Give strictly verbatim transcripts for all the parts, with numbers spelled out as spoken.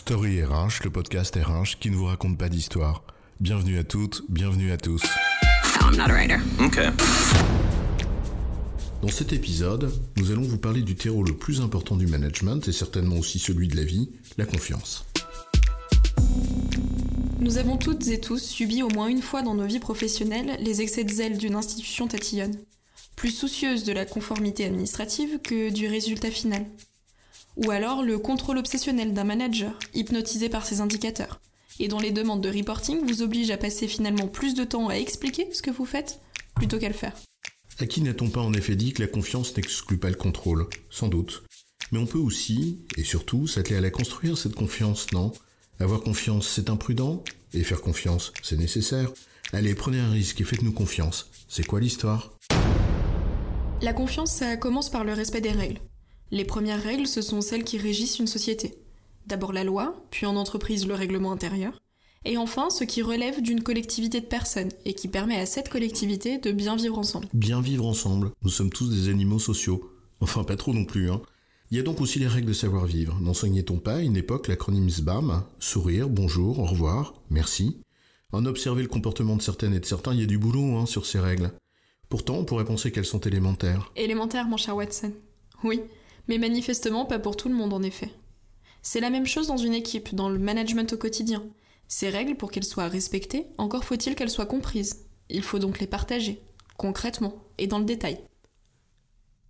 Story R H, le podcast R H qui ne vous raconte pas d'histoire. Bienvenue à toutes, bienvenue à tous. No, I'm not a writer. Okay. Dans cet épisode, nous allons vous parler du terreau le plus important du management et certainement aussi celui de la vie, la confiance. Nous avons toutes et tous subi au moins une fois dans nos vies professionnelles les excès de zèle d'une institution tatillonne, plus soucieuse de la conformité administrative que du résultat final. Ou alors le contrôle obsessionnel d'un manager, hypnotisé par ses indicateurs, et dont les demandes de reporting vous obligent à passer finalement plus de temps à expliquer ce que vous faites plutôt qu'à le faire. À qui n'a-t-on pas en effet dit que la confiance n'exclut pas le contrôle? Sans doute. Mais on peut aussi, et surtout, s'atteler à la construire, cette confiance, non? Avoir confiance, c'est imprudent, et faire confiance, c'est nécessaire. Allez, prenez un risque et faites-nous confiance. C'est quoi l'histoire? La confiance, ça commence par le respect des règles. Les premières règles, ce sont celles qui régissent une société. D'abord la loi, puis en entreprise le règlement intérieur, et enfin ce qui relève d'une collectivité de personnes, et qui permet à cette collectivité de bien vivre ensemble. Bien vivre ensemble, nous sommes tous des animaux sociaux. Enfin, pas trop non plus, hein. Il y a donc aussi les règles de savoir-vivre. N'enseignait-on pas à une époque l'acronyme S B A M, sourire, bonjour, au revoir, merci? En observer le comportement de certaines et de certains, il y a du boulot hein, sur ces règles. Pourtant, on pourrait penser qu'elles sont élémentaires. Élémentaires, mon cher Watson. Oui, mais manifestement pas pour tout le monde en effet. C'est la même chose dans une équipe, dans le management au quotidien. Ces règles, pour qu'elles soient respectées, encore faut-il qu'elles soient comprises. Il faut donc les partager, concrètement et dans le détail.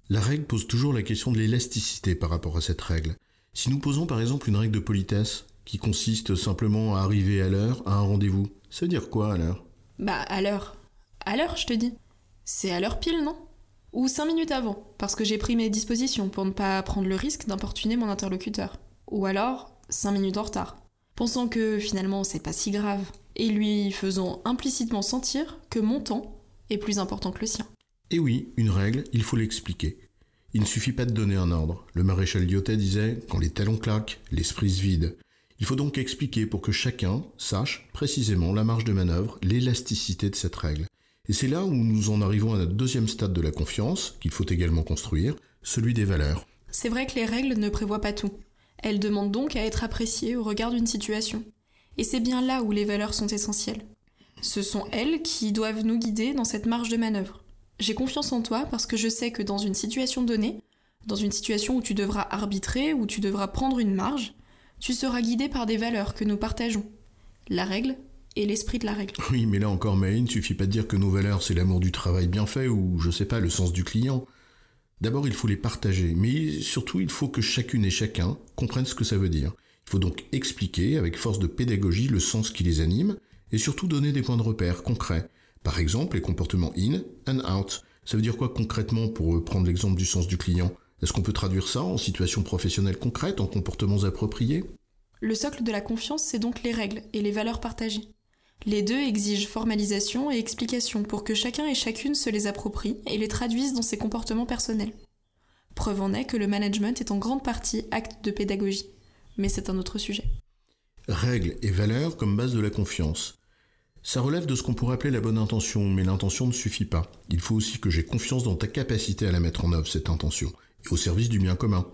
La règle pose toujours la question de l'élasticité par rapport à cette règle. Si nous posons par exemple une règle de politesse, qui consiste simplement à arriver à l'heure à un rendez-vous, ça veut dire quoi à l'heure? Bah à l'heure. À l'heure, je te dis. C'est à l'heure pile, non? Ou cinq minutes avant, parce que j'ai pris mes dispositions pour ne pas prendre le risque d'importuner mon interlocuteur. Ou alors, cinq minutes en retard, pensant que finalement c'est pas si grave, et lui faisant implicitement sentir que mon temps est plus important que le sien. Et oui, une règle, il faut l'expliquer. Il ne suffit pas de donner un ordre. Le maréchal Lyotet disait « quand les talons claquent, l'esprit se vide ». Il faut donc expliquer pour que chacun sache précisément la marge de manœuvre, l'élasticité de cette règle. Et c'est là où nous en arrivons à notre deuxième stade de la confiance, qu'il faut également construire, celui des valeurs. C'est vrai que les règles ne prévoient pas tout. Elles demandent donc à être appréciées au regard d'une situation. Et c'est bien là où les valeurs sont essentielles. Ce sont elles qui doivent nous guider dans cette marge de manœuvre. J'ai confiance en toi parce que je sais que dans une situation donnée, dans une situation où tu devras arbitrer, où tu devras prendre une marge, tu seras guidé par des valeurs que nous partageons. La règle et l'esprit de la règle. Oui, mais là encore, mais il ne suffit pas de dire que nos valeurs, c'est l'amour du travail bien fait ou, je sais pas, le sens du client. D'abord, il faut les partager, mais surtout, il faut que chacune et chacun comprenne ce que ça veut dire. Il faut donc expliquer, avec force de pédagogie, le sens qui les anime, et surtout donner des points de repère concrets. Par exemple, les comportements in and out. Ça veut dire quoi concrètement pour prendre l'exemple du sens du client? Est-ce qu'on peut traduire ça en situation professionnelle concrète, en comportements appropriés? Le socle de la confiance, c'est donc les règles et les valeurs partagées. Les deux exigent formalisation et explication pour que chacun et chacune se les approprie et les traduise dans ses comportements personnels. Preuve en est que le management est en grande partie acte de pédagogie. Mais c'est un autre sujet. Règles et valeurs comme base de la confiance. Ça relève de ce qu'on pourrait appeler la bonne intention, mais l'intention ne suffit pas. Il faut aussi que j'aie confiance dans ta capacité à la mettre en œuvre, cette intention, et au service du bien commun.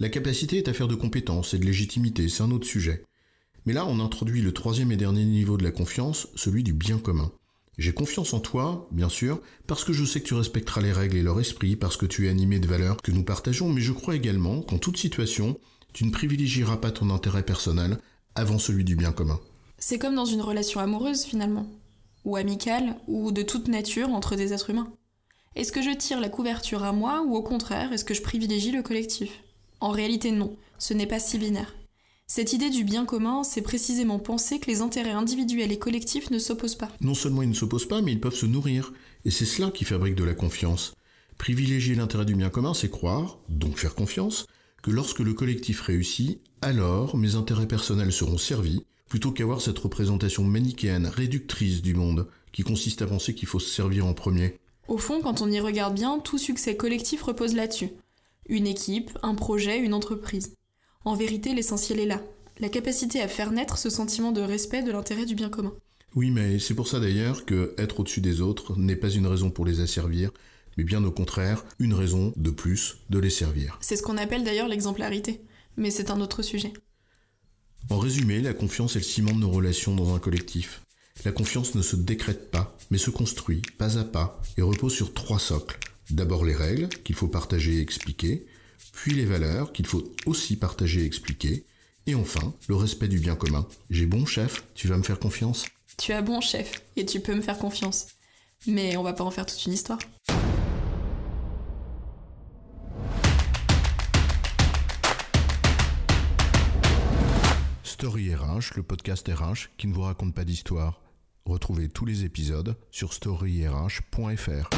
La capacité est affaire de compétence et de légitimité, c'est un autre sujet. Mais là, on introduit le troisième et dernier niveau de la confiance, celui du bien commun. J'ai confiance en toi, bien sûr, parce que je sais que tu respecteras les règles et leur esprit, parce que tu es animé de valeurs que nous partageons, mais je crois également qu'en toute situation, tu ne privilégieras pas ton intérêt personnel avant celui du bien commun. C'est comme dans une relation amoureuse, finalement, ou amicale, ou de toute nature entre des êtres humains. Est-ce que je tire la couverture à moi, ou au contraire, est-ce que je privilégie le collectif? En réalité, non, ce n'est pas si binaire. Cette idée du bien commun, c'est précisément penser que les intérêts individuels et collectifs ne s'opposent pas. Non seulement ils ne s'opposent pas, mais ils peuvent se nourrir, et c'est cela qui fabrique de la confiance. Privilégier l'intérêt du bien commun, c'est croire, donc faire confiance, que lorsque le collectif réussit, alors mes intérêts personnels seront servis, plutôt qu'avoir cette représentation manichéenne, réductrice du monde, qui consiste à penser qu'il faut se servir en premier. Au fond, quand on y regarde bien, tout succès collectif repose là-dessus. Une équipe, un projet, une entreprise. En vérité, l'essentiel est là. La capacité à faire naître ce sentiment de respect de l'intérêt du bien commun. Oui, mais c'est pour ça d'ailleurs que être au-dessus des autres n'est pas une raison pour les asservir, mais bien au contraire, une raison de plus de les servir. C'est ce qu'on appelle d'ailleurs l'exemplarité, mais c'est un autre sujet. En résumé, la confiance est le ciment de nos relations dans un collectif. La confiance ne se décrète pas, mais se construit, pas à pas, et repose sur trois socles. D'abord les règles, qu'il faut partager et expliquer, puis les valeurs, qu'il faut aussi partager et expliquer, et enfin, le respect du bien commun. J'ai bon chef, tu vas me faire confiance ? Tu as bon chef, et tu peux me faire confiance. Mais on va pas en faire toute une histoire. Story R H, le podcast R H qui ne vous raconte pas d'histoire. Retrouvez tous les épisodes sur story r h point f r.